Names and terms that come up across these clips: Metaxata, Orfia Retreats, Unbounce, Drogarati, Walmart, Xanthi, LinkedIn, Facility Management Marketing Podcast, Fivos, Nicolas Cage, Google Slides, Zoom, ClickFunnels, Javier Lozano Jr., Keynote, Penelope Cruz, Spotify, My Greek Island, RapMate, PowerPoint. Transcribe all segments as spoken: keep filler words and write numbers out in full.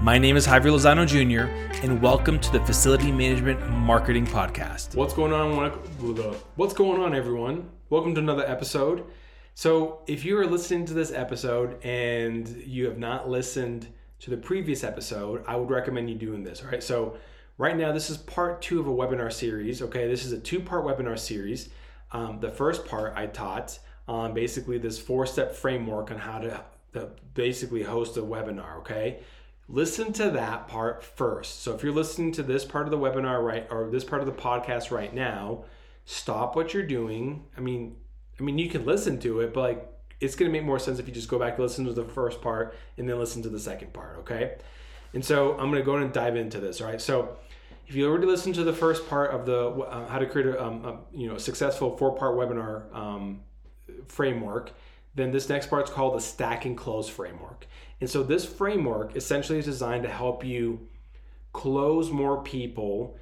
My name is Javier Lozano Junior, and welcome to the Facility Management Marketing Podcast. What's going on? What's going on, everyone? Welcome to another episode. So if you are listening to this episode and you have not listened to the previous episode, I would recommend you doing this. All right. So right now, this is part two of a webinar series. Okay. This is a two-part webinar series. Um, the first part I taught um, basically this four-step framework on how to, to basically host a webinar. Okay. Listen to that part first. So if you're listening to this part of the webinar right or this part of the podcast right now, stop what you're doing. I mean, I mean you can listen to it, but like it's going to make more sense if you just go back and listen to the first part and then listen to the second part, okay? And so I'm going to go ahead and dive into this, all right? So if you already listened to the first part of the uh, how to create a, um, a you know successful four-part webinar um, framework, then this next part's called the stack and close framework. And so this framework essentially is designed to help you close more people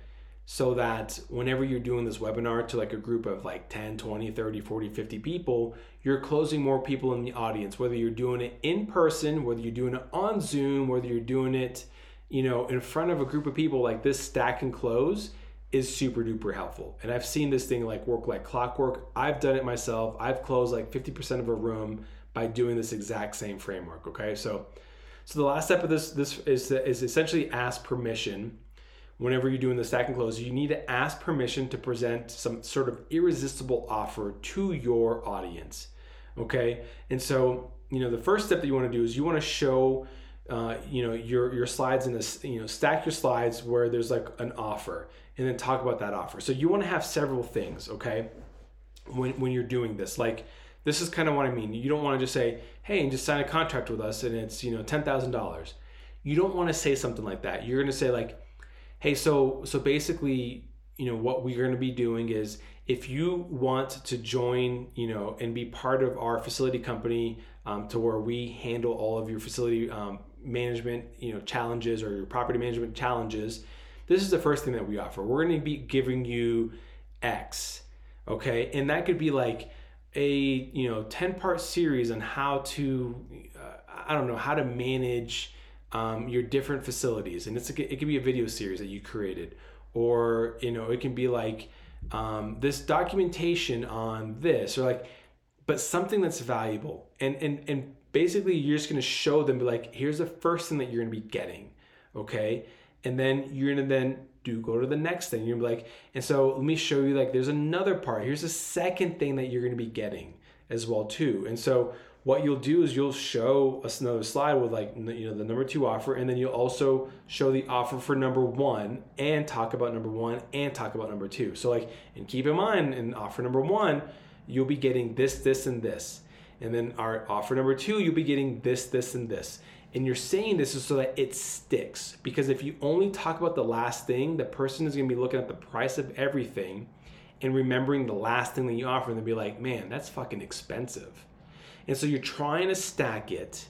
so that whenever you're doing this webinar to like a group of like ten, twenty, thirty, forty, fifty people, you're closing more people in the audience, whether you're doing it in person, whether you're doing it on Zoom, whether you're doing it, you know, in front of a group of people. Like this stack and close is super duper helpful. And I've seen this thing like work like clockwork. I've done it myself. I've closed like fifty percent of a room by doing this exact same framework, okay? So so the last step of this this is, is essentially ask permission. Whenever you're doing the stack and close, you need to ask permission to present some sort of irresistible offer to your audience, okay? And so, you know, the first step that you wanna do is you wanna show Uh, you know, your your slides in this, you know, stack your slides where there's like an offer and then talk about that offer. So you want to have several things, okay, when when you're doing this. Like, this is kind of what I mean. You don't want to just say, hey, and just sign a contract with us and it's, you know, ten thousand dollars. You don't want to say something like that. You're going to say like, hey, so so basically, you know, what we're going to be doing is if you want to join, you know, and be part of our facility company um, to where we handle all of your facility um, management, you know, challenges or your property management challenges, this is the first thing that we offer. We're going to be giving you X, okay? And that could be like a, you know, ten part series on how to, uh, I don't know, how to manage um, your different facilities. And it's a, it could be a video series that you created, or, you know, it can be like um, this documentation on this, or like, but something that's valuable. And, and, and, basically, you're just gonna show them, be like, here's the first thing that you're gonna be getting, okay? And then you're gonna then do go to the next thing. You're gonna be like, and so let me show you, like, there's another part. Here's the second thing that you're gonna be getting as well, too. And so what you'll do is you'll show us another slide with like, you know, the number two offer, and then you'll also show the offer for number one and talk about number one and talk about number two. So like, and keep in mind, in offer number one, you'll be getting this, this, and this. And then our offer number two, you'll be getting this, this, and this. And you're saying this is so that it sticks. Because if you only talk about the last thing, the person is gonna be looking at the price of everything and remembering the last thing that you offer, and they'll be like, man, that's fucking expensive. And so you're trying to stack it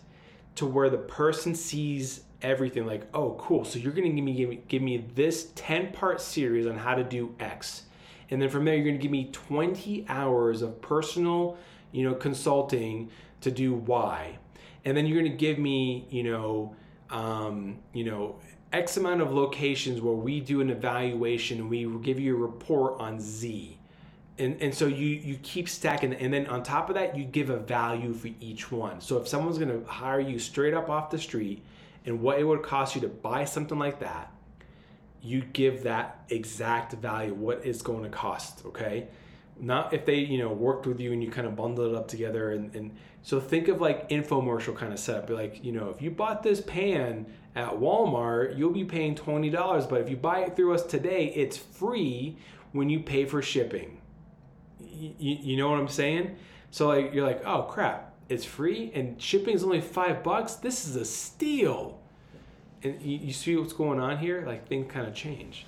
to where the person sees everything like, oh, cool. So you're gonna give me, give me, give me this ten part series on how to do X. And then from there, you're gonna give me twenty hours of personal, you know, consulting to do Y. And then you're going to give me, you know, um, you know, X amount of locations where we do an evaluation and we give you a report on Z. And and so you, you keep stacking. And then on top of that, you give a value for each one. So if someone's going to hire you straight up off the street and what it would cost you to buy something like that, you give that exact value, what it's going to cost, okay? Not if they, you know, worked with you and you kind of bundled it up together. And, and so think of like infomercial kind of setup. Be like, you know, if you bought this pan at Walmart, you'll be paying twenty dollars. But if you buy it through us today, it's free when you pay for shipping. You, you know what I'm saying? So like, you're like, oh crap, it's free and shipping is only five bucks. This is a steal. And you, you see what's going on here? Like, things kind of change.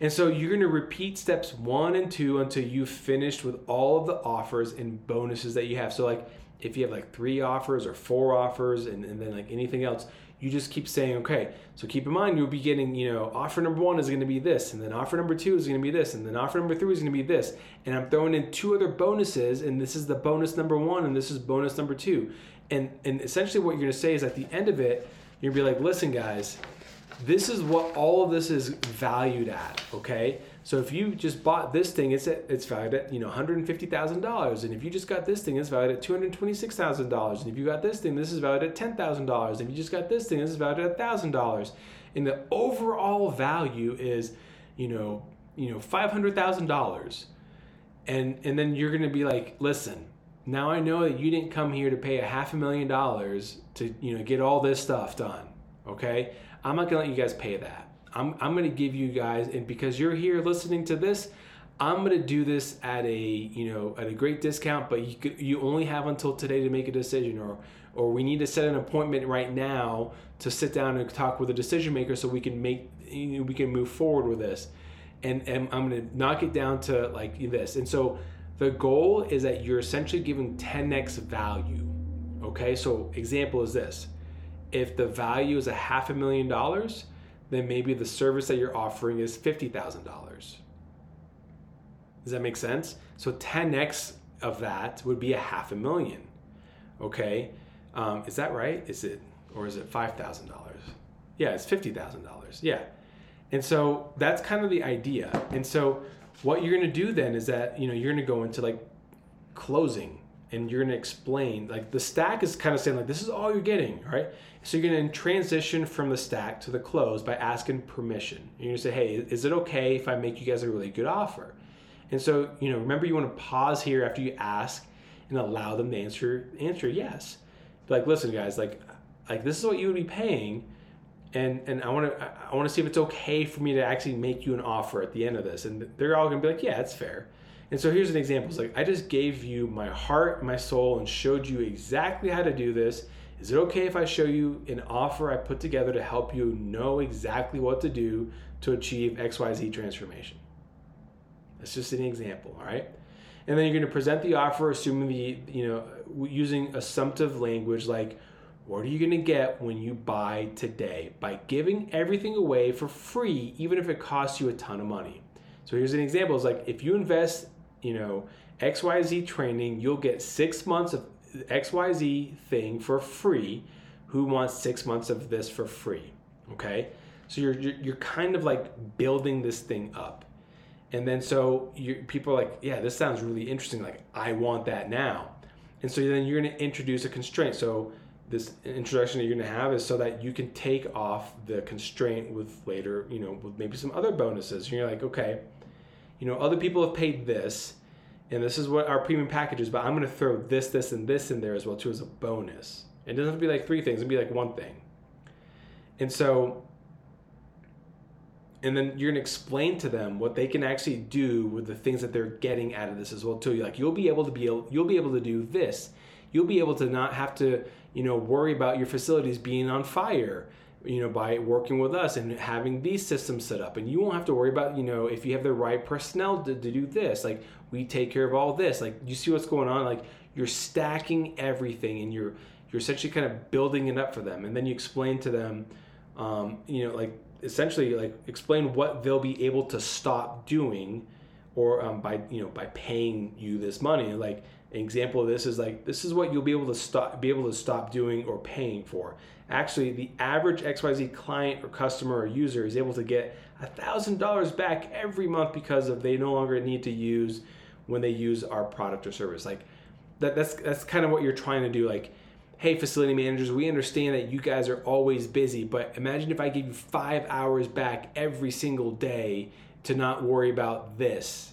And so you're going to repeat steps one and two until you've finished with all of the offers and bonuses that you have. So like if you have like three offers or four offers and, and then like anything else, you just keep saying, okay, so keep in mind, you'll be getting, you know, offer number one is going to be this, and then offer number two is going to be this, and then offer number three is going to be this. And I'm throwing in two other bonuses, and this is the bonus number one, and this is bonus number two. And and essentially what you're going to say is at the end of it, you're going to be like, listen, guys, this is what all of this is valued at, okay? So if you just bought this thing, it's at, it's valued at, you know, one hundred fifty thousand dollars. And if you just got this thing, it's valued at two hundred twenty-six thousand dollars. And if you got this thing, this is valued at ten thousand dollars. And if you just got this thing, this is valued at one thousand dollars. And the overall value is, you know, you know, five hundred thousand dollars. And and then you're going to be like, listen, now I know that you didn't come here to pay a half a million dollars to, you know, get all this stuff done, okay? I'm not going to let you guys pay that. I'm, I'm going to give you guys, and because you're here listening to this, I'm going to do this at a, you know, at a great discount, but you could, you only have until today to make a decision, or or we need to set an appointment right now to sit down and talk with a decision maker so we can make, you know, we can move forward with this. And, and I'm going to knock it down to like this. And so the goal is that you're essentially giving ten x value. Okay, so example is this. If the value is a half a million dollars, then maybe the service that you're offering is fifty thousand dollars. Does that make sense? So ten x of that would be a half a million, okay? Um, is that right? Is it, or is it five thousand dollars? Yeah, it's fifty thousand dollars, yeah. And so that's kind of the idea. And so what you're gonna do then is that, you know, you're gonna go into like closing, and you're gonna explain, like the stack is kind of saying like, this is all you're getting, right? So you're gonna transition from the stack to the close by asking permission. You're gonna say, hey, is it okay if I make you guys a really good offer? And so, you know, remember you wanna pause here after you ask and allow them to answer, answer yes. Like, listen guys, like, like this is what you would be paying, and, and I wanna, I wanna see if it's okay for me to actually make you an offer at the end of this. And they're all gonna be like, yeah, it's fair. And so here's an example. It's like, I just gave you my heart, my soul, and showed you exactly how to do this. Is it okay if I show you an offer I put together to help you know exactly what to do to achieve X Y Z transformation? That's just an example, all right? And then you're gonna present the offer, assuming the, you know, using assumptive language like, what are you gonna get when you buy today? By giving everything away for free, even if it costs you a ton of money. So here's an example. It's like, if you invest, you know, X Y Z training, you'll get six months of X Y Z thing for free. Who wants six months of this for free? Okay, so you're you're, you're kind of like building this thing up, and then so you, people are like, yeah, this sounds really interesting. Like, I want that now, and so then you're going to introduce a constraint. So this introduction that you're going to have is so that you can take off the constraint with later, you know, with maybe some other bonuses. And you're like, okay, you know, other people have paid this, and this is what our premium package is, but I'm going to throw this, this, and this in there as well too as a bonus. It doesn't have to be like three things. It'd be like one thing. And so, and then you're going to explain to them what they can actually do with the things that they're getting out of this as well too. You're like, you'll be able to be able, you'll be able to do this. You'll be able to not have to, you know, worry about your facilities being on fire, you know, by working with us and having these systems set up. And you won't have to worry about, you know, if you have the right personnel to, to do this, like we take care of all this. Like, you see what's going on? Like, you're stacking everything, and you're, you're essentially kind of building it up for them. And then you explain to them, um, you know, like essentially like explain what they'll be able to stop doing, or um, by, you know, by paying you this money. Like, an example of this is like, this is what you'll be able to stop, be able to stop doing or paying for. Actually, the average X Y Z client or customer or user is able to get one thousand dollars back every month because of they no longer need to use when they use our product or service. Like that, that's that's kind of what you're trying to do. Like, hey, facility managers, we understand that you guys are always busy, but imagine if I give you five hours back every single day to not worry about this.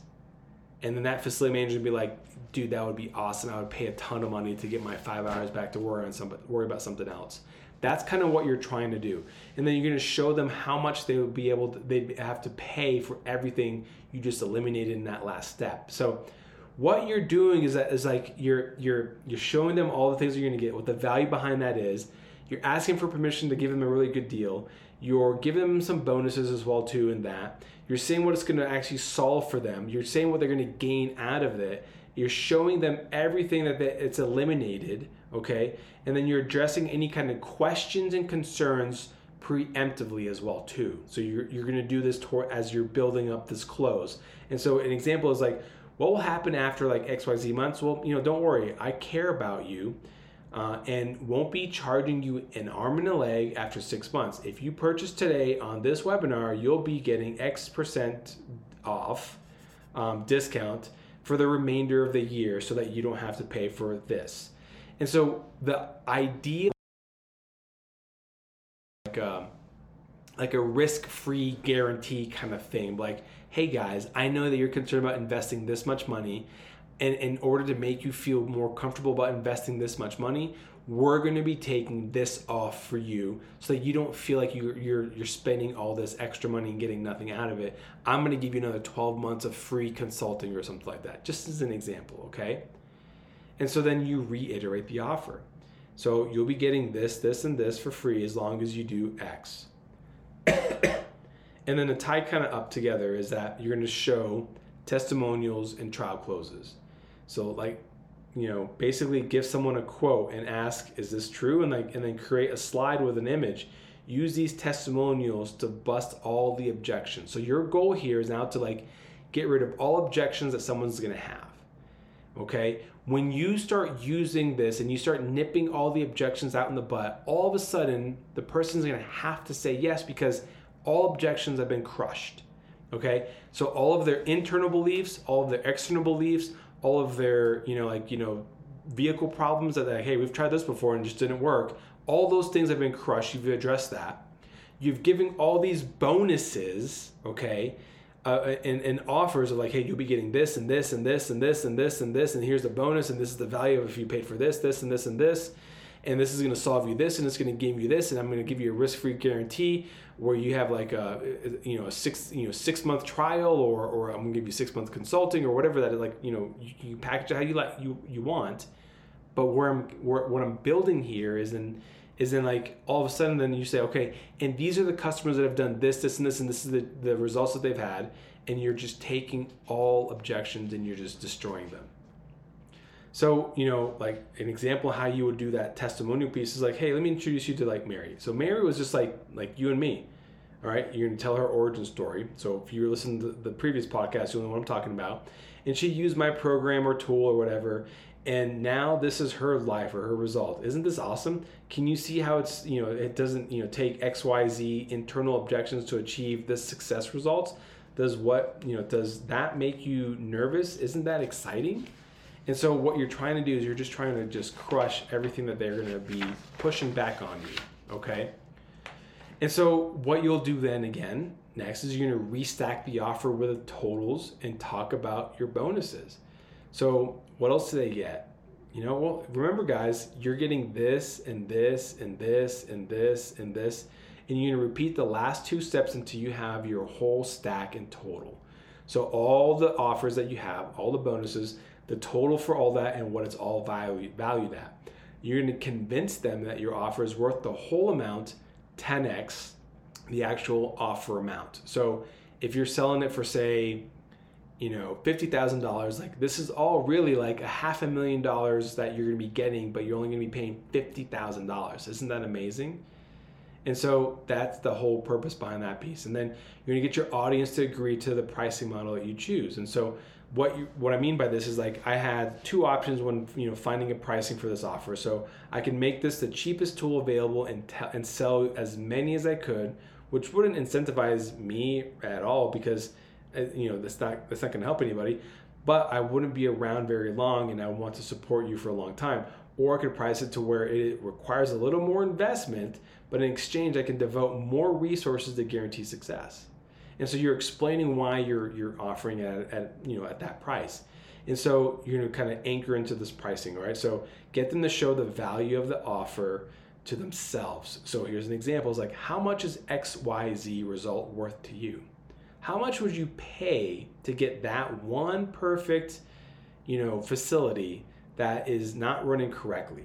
And then that facility manager would be like, dude, that would be awesome. I would pay a ton of money to get my five hours back to worry on somebody, worry about something else. That's kind of what you're trying to do. And then you're going to show them how much they would be able to, they'd have to pay for everything you just eliminated in that last step. So what you're doing is that is like you're you're you're showing them all the things you're going to get, what the value behind that is. You're asking for permission to give them a really good deal. You're giving them some bonuses as well too in that. You're saying what it's gonna actually solve for them. You're saying what they're gonna gain out of it. You're showing them everything that they, it's eliminated, okay? And then you're addressing any kind of questions and concerns preemptively as well too. So you're, you're gonna do this toward, as you're building up this close. And so an example is like, what will happen after like X Y Z months? Well, you know, don't worry, I care about you. Uh, and won't be charging you an arm and a leg after six months. If you purchase today on this webinar, you'll be getting X percent off um, discount for the remainder of the year so that you don't have to pay for this. And so the idea like a, like a risk-free guarantee kind of thing, like, hey guys, I know that you're concerned about investing this much money. And in order to make you feel more comfortable about investing this much money, we're going to be taking this off for you so that you don't feel like you're you're, you're spending all this extra money and getting nothing out of it. I'm going to give you another twelve months of free consulting or something like that, just as an example, okay? And so then you reiterate the offer. So you'll be getting this, this, and this for free as long as you do X. And then the tie kind of up together is that you're going to show testimonials and trial closes. So like, you know, basically give someone a quote and ask, is this true? And like, and then create a slide with an image. Use these testimonials to bust all the objections. So your goal here is now to like get rid of all objections that someone's gonna have, okay? When you start using this and you start nipping all the objections out in the butt, all of a sudden the person's gonna have to say yes because all objections have been crushed, okay? So all of their internal beliefs, all of their external beliefs, all of their, you know, like, you know, vehicle problems that, like, hey, we've tried this before and just didn't work. All those things have been crushed. You've addressed that. You've given all these bonuses, okay, uh, and, and offers of like, hey, you'll be getting this and this and this and this and this and this, and here's the bonus, and this is the value of if you paid for this, this, and this, and this, and this is going to solve you this, and it's going to give you this, and I'm going to give you a risk-free guarantee where you have like a, you know, a six, you know, six month trial, or, or I'm going to give you six month consulting or whatever that is, like, you know, you, you package it how you like, you, you want. But where I'm, where, what I'm building here is in, is in like, all of a sudden then you say, okay, and these are the customers that have done this, this, and this, and this is the, the results that they've had. And you're just taking all objections and you're just destroying them. So, you know, like an example of how you would do that testimonial piece is like, hey, let me introduce you to like Mary. So Mary was just like like you and me, all right? You're gonna tell her origin story. So if you were listening to the previous podcast, you'll know what I'm talking about. And she used my program or tool or whatever, and now this is her life or her result. Isn't this awesome? Can you see how it's, you know, it doesn't, you know, take X Y Z internal objections to achieve this success results? Does what, you know, does that make you nervous? Isn't that exciting? And so what you're trying to do is you're just trying to just crush everything that they're going to be pushing back on you, okay? And so what you'll do then again next is you're going to restack the offer with totals and talk about your bonuses. So what else do they get? You know, well, remember guys, you're getting this and this and this and this and this, and you're going to repeat the last two steps until you have your whole stack in total. So all the offers that you have, all the bonuses, the total for all that, and what it's all value, valued at. You're going to convince them that your offer is worth the whole amount, ten X the actual offer amount. So if you're selling it for, say, you know, fifty thousand dollars, like this is all really like a half a million dollars that you're going to be getting, but you're only going to be paying fifty thousand dollars. Isn't that amazing? And so that's the whole purpose behind that piece. And then you're going to get your audience to agree to the pricing model that you choose. And so What you, what I mean by this is like I had two options when, you know, finding a pricing for this offer. So I can make this the cheapest tool available and te- and sell as many as I could, which wouldn't incentivize me at all because, you know, that's not that's not going to help anybody. But I wouldn't be around very long, and I want to support you for a long time. Or I could price it to where it requires a little more investment, but in exchange I can devote more resources to guarantee success. And so you're explaining why you're you're offering at, at you know at that price, and so you're going to kind of anchor into this pricing, right? So get them to show the value of the offer to themselves. So here's an example: it's like, how much is X Y Z result worth to you? How much would you pay to get that one perfect, you know, facility that is not running correctly?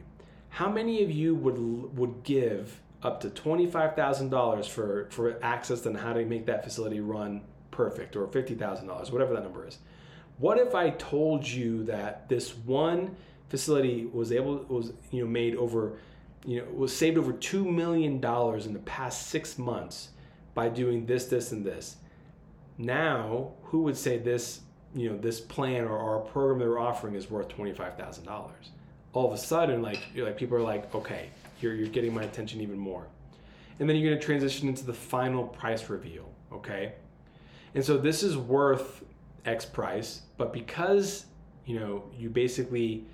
How many of you would would give up to twenty-five thousand dollars for, for access on how to make that facility run perfect, or fifty thousand dollars, whatever that number is. What if I told you that this one facility was able, was, you know, made over, you know, was saved over two million dollars in the past six months by doing this, this, and this? Now, who would say this, you know, this plan or our program they're offering is worth twenty-five thousand dollars? All of a sudden, like, you're like, people are like, okay, you're, you're getting my attention even more. And then you're gonna transition into the final price reveal, okay? And so this is worth X price, but because, you know, you basically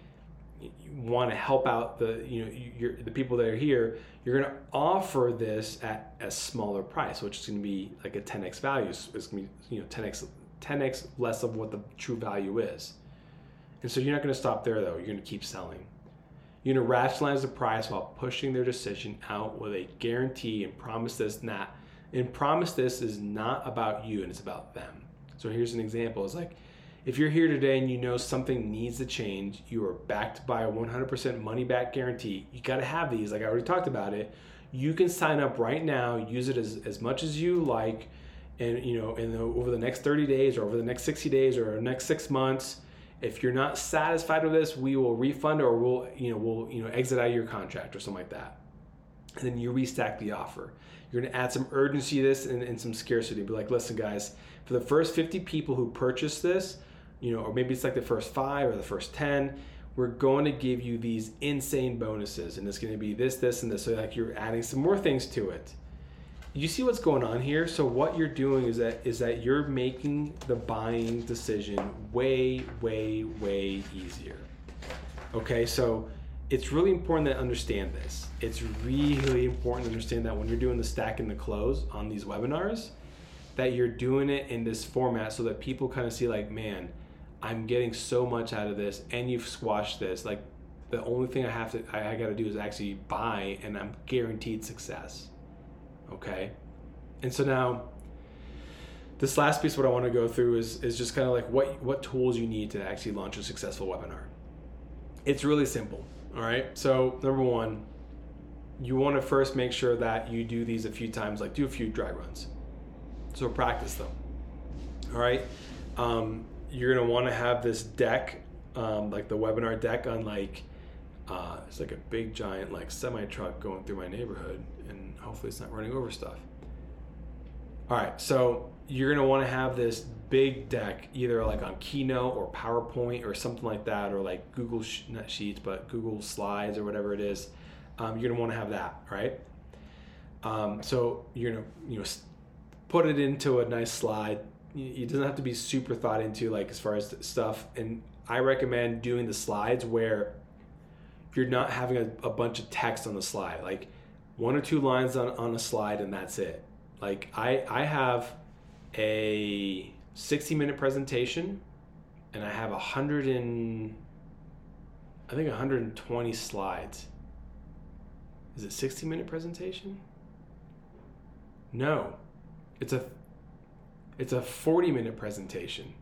want to help out the, you know, you're, the people that are here, you're gonna offer this at a smaller price, which is gonna be like a ten X value. So it's gonna be, you know, ten X, ten X less of what the true value is. And so you're not gonna stop there though, you're gonna keep selling. You're gonna rationalize the price while pushing their decision out with a guarantee and promise this not, and promise this is not about you and it's about them. So here's an example. It's like, if you're here today and you know something needs to change, you are backed by a one hundred percent money back guarantee. You gotta have these, like I already talked about it. You can sign up right now, use it as, as much as you like, and you know, and over the next thirty days or over the next sixty days or next six months, if you're not satisfied with this, we will refund or we'll, you know, we'll, you know, exit out of your contract or something like that. And then you restack the offer. You're gonna add some urgency to this and, and some scarcity. Be like, listen guys, for the first fifty people who purchase this, you know, or maybe it's like the first five or the first ten, we're going to give you these insane bonuses. And it's gonna be this, this, and this. So like you're adding some more things to it. You see what's going on here? So what you're doing is that is that you're making the buying decision way, way, way easier. Okay, so it's really important to understand this. It's really important to understand that when you're doing the stack and the close on these webinars, that you're doing it in this format so that people kind of see like, man, I'm getting so much out of this and you've squashed this. Like the only thing I have to, I, I gotta do is actually buy and I'm guaranteed success. Okay. And so now this last piece, what I want to go through is, is just kind of like what, what tools you need to actually launch a successful webinar. It's really simple. All right. So number one, you want to first make sure that you do these a few times, like do a few dry runs. So practice them. All right. Um, you're going to want to have this deck, um, like the webinar deck on like, uh, it's like a big giant, like semi truck going through my neighborhood and hopefully it's not running over stuff. All right. So you're going to want to have this big deck, either like on Keynote or PowerPoint or something like that, or like Google, she- not Sheets, but Google Slides or whatever it is. Um, you're going to want to have that. Right. Um, so you're going to, you know, put it into a nice slide. It doesn't have to be super thought into, like as far as stuff. And I recommend doing the slides where you're not having a, a bunch of text on the slide, like one or two lines on, on a slide and that's it. Like I, I have a sixty minute presentation and I have a hundred and I think one hundred twenty slides. Is it sixty minute presentation? No. It's a, it's a forty minute presentation,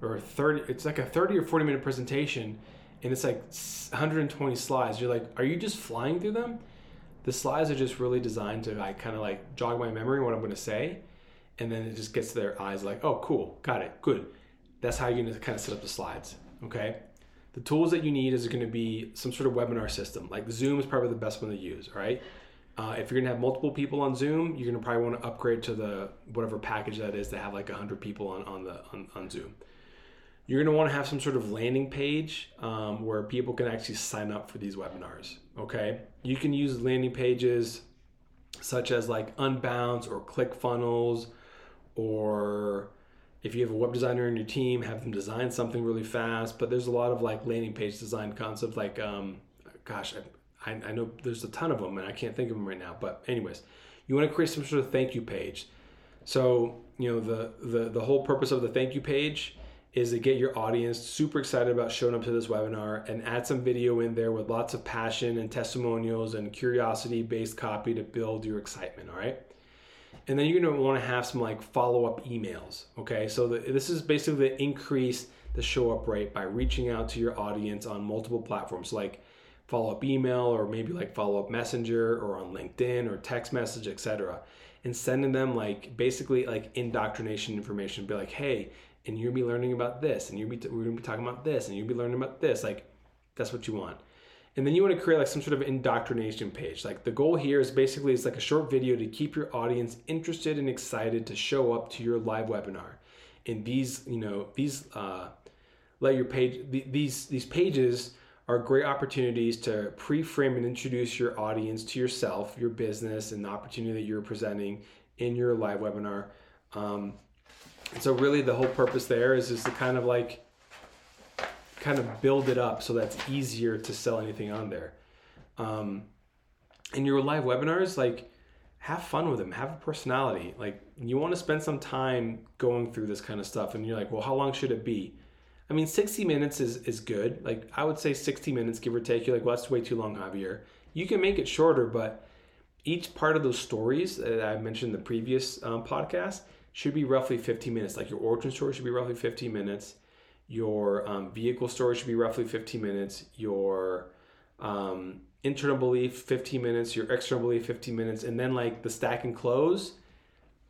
or a thirty. It's like a thirty or forty minute presentation, and it's like one hundred twenty slides. You're like, are you just flying through them? The slides are just really designed to like kind of like jog my memory what I'm going to say, and then it just gets to their eyes like, oh, cool, got it, good. That's how you're going to kind of set up the slides. Okay. The tools that you need is going to be some sort of webinar system. Like Zoom is probably the best one to use. All right. Uh, if you're going to have multiple people on Zoom, you're going to probably want to upgrade to the whatever package that is to have like one hundred people on, on, the, on, on Zoom. You're going to want to have some sort of landing page um, where people can actually sign up for these webinars, okay? You can use landing pages such as like Unbounce or ClickFunnels, or if you have a web designer in your team, have them design something really fast. But there's a lot of like landing page design concepts like, um, gosh, I, I know there's a ton of them and I can't think of them right now, but anyways, you want to create some sort of thank you page. So, you know, the, the, the whole purpose of the thank you page is to get your audience super excited about showing up to this webinar, and add some video in there with lots of passion and testimonials and curiosity based copy to build your excitement. All right. And then you're going to want to have some like follow-up emails. Okay. So the, this is basically to increase the show up rate by reaching out to your audience on multiple platforms. Like, follow-up email, or maybe like follow-up messenger, or on LinkedIn, or text message, et cetera, and sending them like basically like indoctrination information. Be like, hey, and you'll be learning about this, and you'll be t- we're gonna be talking about this, and you'll be learning about this. Like, that's what you want. And then you want to create like some sort of indoctrination page. Like the goal here is basically it's like a short video to keep your audience interested and excited to show up to your live webinar. And these, you know, these uh, let your page th- these these pages are great opportunities to pre-frame and introduce your audience to yourself, your business, and the opportunity that you're presenting in your live webinar. Um, and so really the whole purpose there is is to kind of like kind of build it up so that's easier to sell anything on there. Um, and your live webinars, like, have fun with them, have a personality. Like, you want to spend some time going through this kind of stuff, and you're like, well, how long should it be? I mean, sixty minutes is, is good. Like, I would say sixty minutes, give or take. You're like, well, that's way too long, Javier. You can make it shorter, but each part of those stories that I mentioned in the previous um, podcast should be roughly fifteen minutes. Like, your origin story should be roughly fifteen minutes. Your um, vehicle story should be roughly fifteen minutes. Your um, internal belief, fifteen minutes. Your external belief, fifteen minutes. And then like the stack and close,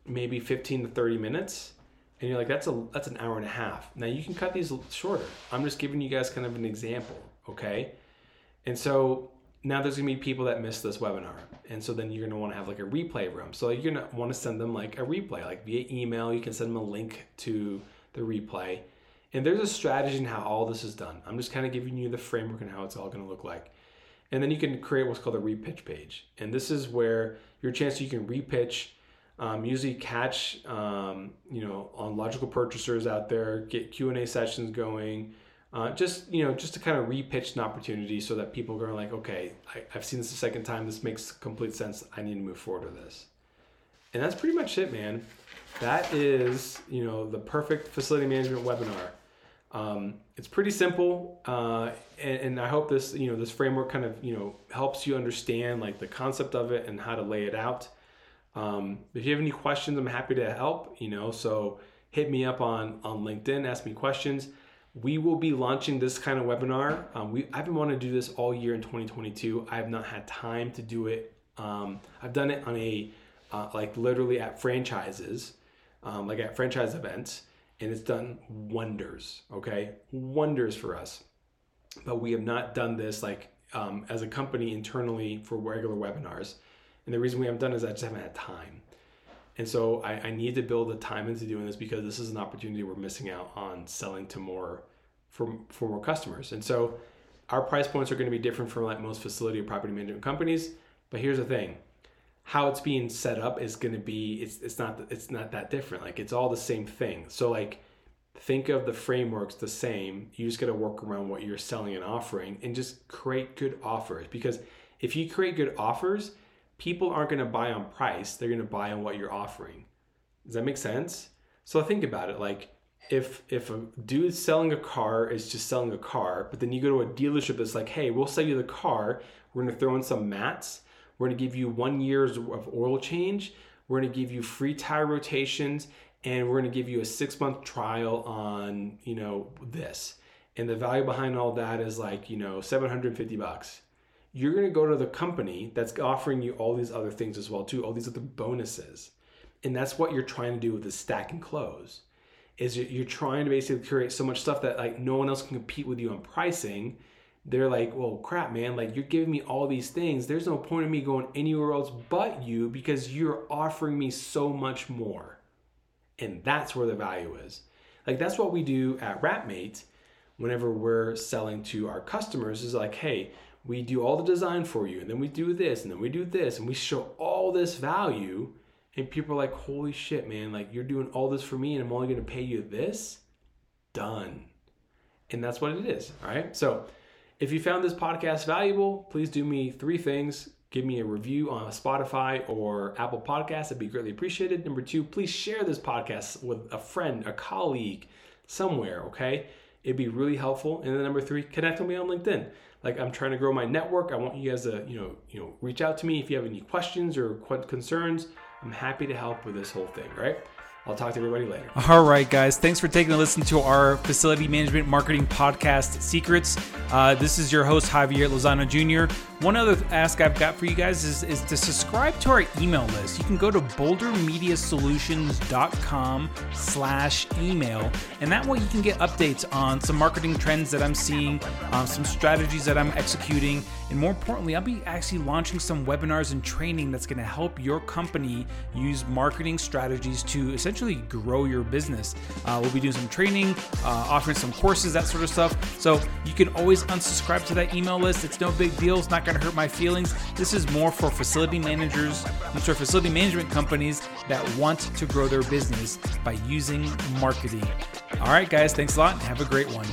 maybe fifteen to thirty minutes. And you're like, that's a that's an hour and a half. Now you can cut these shorter. I'm just giving you guys kind of an example, okay? And so now there's gonna be people that missed this webinar. And so then you're gonna wanna have like a replay room. So you're gonna wanna send them like a replay, like via email. You can send them a link to the replay. And there's a strategy in how all this is done. I'm just kind of giving you the framework and how it's all going to look like. And then you can create what's called a repitch page. And this is where your chance you can repitch, um, usually catch, um, you know, on logical purchasers out there, get Q and A sessions going, uh, just, you know, just to kind of repitch an opportunity so that people are like, okay, I, I've seen this a second time. This makes complete sense. I need to move forward with this. And that's pretty much it, man. That is, you know, the perfect facility management webinar. Um, it's pretty simple, uh, and, and I hope this, you know, this framework kind of, you know, helps you understand like the concept of it and how to lay it out. Um, if you have any questions, I'm happy to help, you know, so hit me up on, on LinkedIn, ask me questions. We will be launching this kind of webinar. Um, we, I've been wanting to do this all year in twenty twenty-two. I have not had time to do it. Um, I've done it on a, uh, like literally at franchises, um, like at franchise events. And it's done wonders, okay? Wonders for us. But we have not done this like um, as a company internally for regular webinars. And the reason we haven't done it is I just haven't had time. And so I, I need to build the time into doing this because this is an opportunity we're missing out on selling to more, for, for more customers. And so our price points are gonna be different from like most facility or property management companies. But here's the thing. How it's being set up is going to be, it's it's not it's not that different. Like, it's all the same thing. So like, think of the frameworks the same. You just got to work around what you're selling and offering, and just create good offers. Because if you create good offers, people aren't going to buy on price. They're going to buy on what you're offering. Does that make sense? So think about it. Like, if if a dude selling a car is just selling a car, but then you go to a dealership that's like, hey, we'll sell you the car. We're going to throw in some mats. We're going to give you one year's of oil change. We're going to give you free tire rotations, and we're going to give you a six-month trial on, you know, this. And the value behind all that is like, you know, seven hundred fifty bucks. You're going to go to the company that's offering you all these other things as well too, all these other bonuses. And that's what you're trying to do with the stack and close, is you're trying to basically create so much stuff that like no one else can compete with you on pricing. They're like, well, crap, man, like, you're giving me all these things. There's no point in me going anywhere else but you because you're offering me so much more. And that's where the value is. Like, that's what we do at RapMate whenever we're selling to our customers, is like, hey, we do all the design for you, and then we do this, and then we do this, and we show all this value. And people are like, holy shit, man, like, you're doing all this for me, and I'm only going to pay you this? Done. And that's what it is, all right? So, if you found this podcast valuable, please do me three things. Give me a review on Spotify or Apple Podcasts. That'd be greatly appreciated. Number two, please share this podcast with a friend, a colleague, somewhere, okay? It'd be really helpful. And then number three, connect with me on LinkedIn. Like, I'm trying to grow my network. I want you guys to, you know, you know, reach out to me if you have any questions or concerns. I'm happy to help with this whole thing, right? I'll talk to everybody later. All right, guys. Thanks for taking a listen to our Facility Management Marketing Podcast Secrets. Uh, this is your host, Javier Lozano Junior One other ask I've got for you guys is, is to subscribe to our email list. You can go to boulder media solutions dot com slash email, and that way you can get updates on some marketing trends that I'm seeing, um, some strategies that I'm executing, and more importantly, I'll be actually launching some webinars and training that's going to help your company use marketing strategies to essentially grow your business. Uh, we'll be doing some training, uh, offering some courses, that sort of stuff. So you can always unsubscribe to that email list. It's no big deal. It's not going to hurt my feelings. This is more for facility managers and for facility management companies that want to grow their business by using marketing. All right, guys, thanks a lot. Have a great one.